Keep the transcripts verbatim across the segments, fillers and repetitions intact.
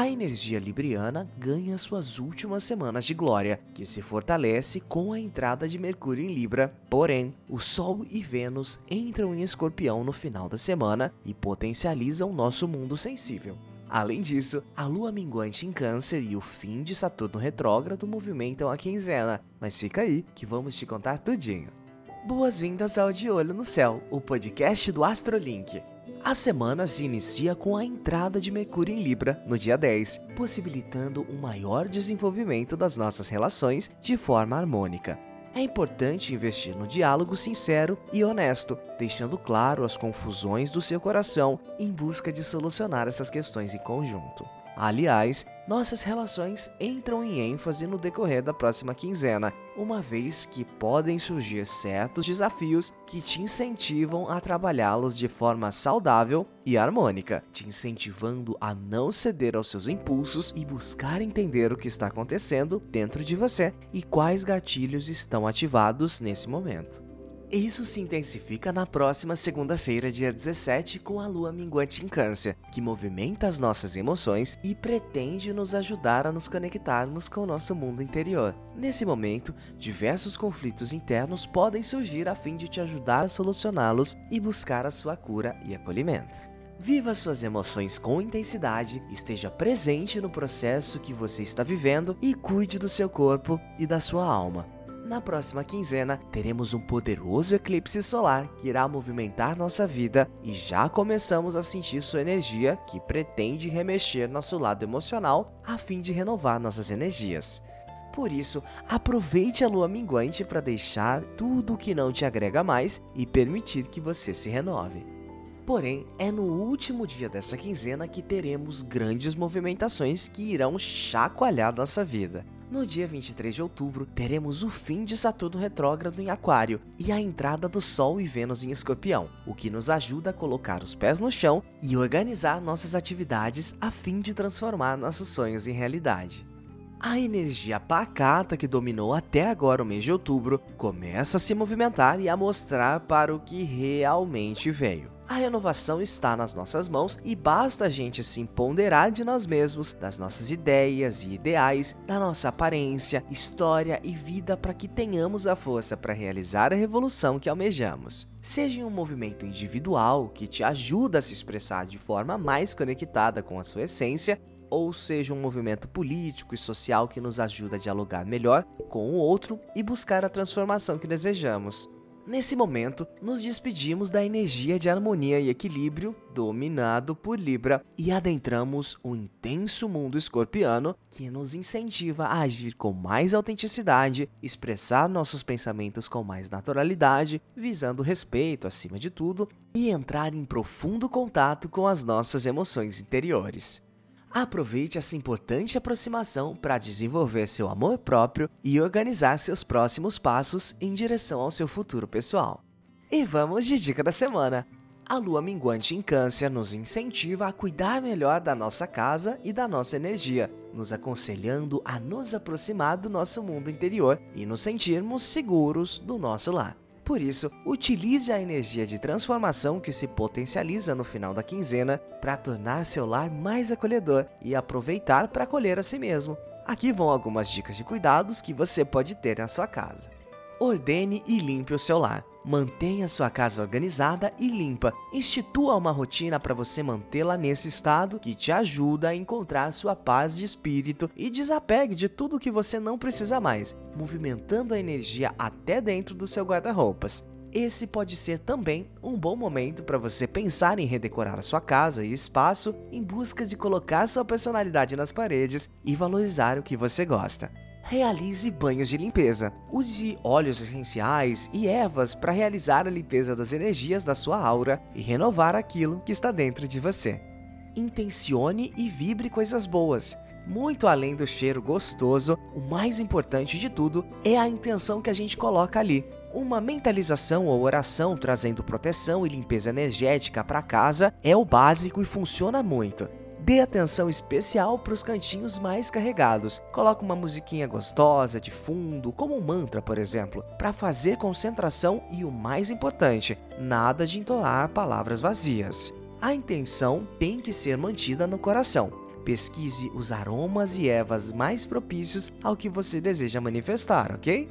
a energia libriana ganha suas últimas semanas de glória, que se fortalece com a entrada de Mercúrio em Libra. Porém, o Sol e Vênus entram em Escorpião no final da semana e potencializam nosso mundo sensível. Além disso, a lua minguante em Câncer e o fim de Saturno retrógrado movimentam a quinzena, mas fica aí que vamos te contar tudinho. Boas-vindas ao De Olho no Céu, o podcast do Astrolink. A semana se inicia com a entrada de Mercúrio em Libra, no dia dez, possibilitando um maior desenvolvimento das nossas relações de forma harmônica. É importante investir no diálogo sincero e honesto, deixando claro as confusões do seu coração em busca de solucionar essas questões em conjunto. Aliás, nossas relações entram em ênfase no decorrer da próxima quinzena, uma vez que podem surgir certos desafios que te incentivam a trabalhá-los de forma saudável e harmônica, te incentivando a não ceder aos seus impulsos e buscar entender o que está acontecendo dentro de você e quais gatilhos estão ativados nesse momento. Isso se intensifica na próxima segunda-feira, dia dezessete, com a lua minguante em Câncer, que movimenta as nossas emoções e pretende nos ajudar a nos conectarmos com o nosso mundo interior. Nesse momento, diversos conflitos internos podem surgir a fim de te ajudar a solucioná-los e buscar a sua cura e acolhimento. Viva suas emoções com intensidade, esteja presente no processo que você está vivendo e cuide do seu corpo e da sua alma. Na próxima quinzena, teremos um poderoso eclipse solar que irá movimentar nossa vida e já começamos a sentir sua energia, que pretende remexer nosso lado emocional a fim de renovar nossas energias. Por isso, aproveite a lua minguante para deixar tudo o que não te agrega mais e permitir que você se renove. Porém, é no último dia dessa quinzena que teremos grandes movimentações que irão chacoalhar nossa vida. No dia vinte e três de outubro, teremos o fim de Saturno retrógrado em Aquário e a entrada do Sol e Vênus em Escorpião, o que nos ajuda a colocar os pés no chão e organizar nossas atividades a fim de transformar nossos sonhos em realidade. A energia pacata que dominou até agora o mês de outubro começa a se movimentar e a mostrar para o que realmente veio. A renovação está nas nossas mãos e basta a gente se empoderar de nós mesmos, das nossas ideias e ideais, da nossa aparência, história e vida para que tenhamos a força para realizar a revolução que almejamos. Seja em um movimento individual que te ajuda a se expressar de forma mais conectada com a sua essência, ou seja um movimento político e social que nos ajuda a dialogar melhor com o outro e buscar a transformação que desejamos. Nesse momento, nos despedimos da energia de harmonia e equilíbrio dominado por Libra e adentramos o intenso mundo escorpiano que nos incentiva a agir com mais autenticidade, expressar nossos pensamentos com mais naturalidade, visando respeito acima de tudo e entrar em profundo contato com as nossas emoções interiores. Aproveite essa importante aproximação para desenvolver seu amor próprio e organizar seus próximos passos em direção ao seu futuro pessoal. E vamos de dica da semana! A lua minguante em Câncer nos incentiva a cuidar melhor da nossa casa e da nossa energia, nos aconselhando a nos aproximar do nosso mundo interior e nos sentirmos seguros do nosso lar. Por isso, utilize a energia de transformação que se potencializa no final da quinzena para tornar seu lar mais acolhedor e aproveitar para acolher a si mesmo. Aqui vão algumas dicas de cuidados que você pode ter na sua casa. Ordene e limpe o seu lar. Mantenha sua casa organizada e limpa. Institua uma rotina para você mantê-la nesse estado que te ajuda a encontrar sua paz de espírito e desapegue de tudo que você não precisa mais, movimentando a energia até dentro do seu guarda-roupas. Esse pode ser também um bom momento para você pensar em redecorar a sua casa e espaço em busca de colocar sua personalidade nas paredes e valorizar o que você gosta. Realize banhos de limpeza. Use óleos essenciais e ervas para realizar a limpeza das energias da sua aura e renovar aquilo que está dentro de você. Intencione e vibre coisas boas. Muito além do cheiro gostoso, o mais importante de tudo é a intenção que a gente coloca ali. Uma mentalização ou oração trazendo proteção e limpeza energética para casa é o básico e funciona muito. Dê atenção especial para os cantinhos mais carregados. Coloque uma musiquinha gostosa de fundo, como um mantra, por exemplo, para fazer concentração e o mais importante, nada de entoar palavras vazias. A intenção tem que ser mantida no coração. pesquise os aromas e ervas mais propícios ao que você deseja manifestar, ok?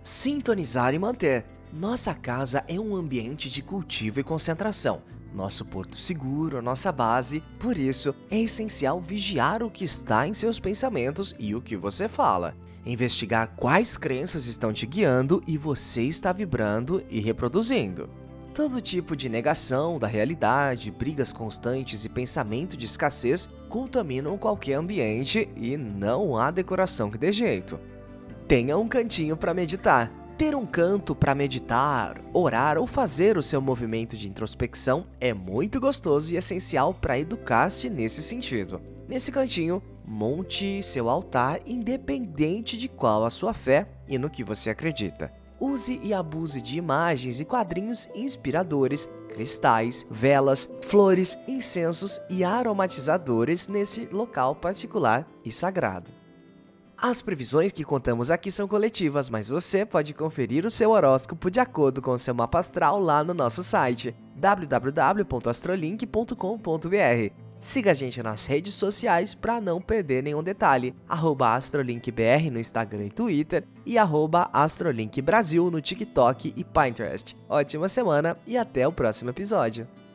Sintonizar e manter. Nossa casa é um ambiente de cultivo e concentração, nosso porto seguro, nossa base. Por isso, é essencial vigiar o que está em seus pensamentos e o que você fala. Investigar quais crenças estão te guiando e você está vibrando e reproduzindo. Todo tipo de negação da realidade, brigas constantes e pensamento de escassez contaminam qualquer ambiente e não há decoração que dê jeito. Tenha um cantinho para meditar. Ter um canto para meditar, orar ou fazer o seu movimento de introspecção é muito gostoso e essencial para educar-se nesse sentido. Nesse cantinho, monte seu altar independente de qual a sua fé e no que você acredita. Use e abuse de imagens e quadrinhos inspiradores, cristais, velas, flores, incensos e aromatizadores nesse local particular e sagrado. As previsões que contamos aqui são coletivas, mas você pode conferir o seu horóscopo de acordo com o seu mapa astral lá no nosso site w w w ponto astrolink ponto com ponto b r. Siga a gente nas redes sociais para não perder nenhum detalhe, arroba astrolink b r no Instagram e Twitter e arroba astrolink brasil no TikTok e Pinterest. Ótima semana e até o próximo episódio!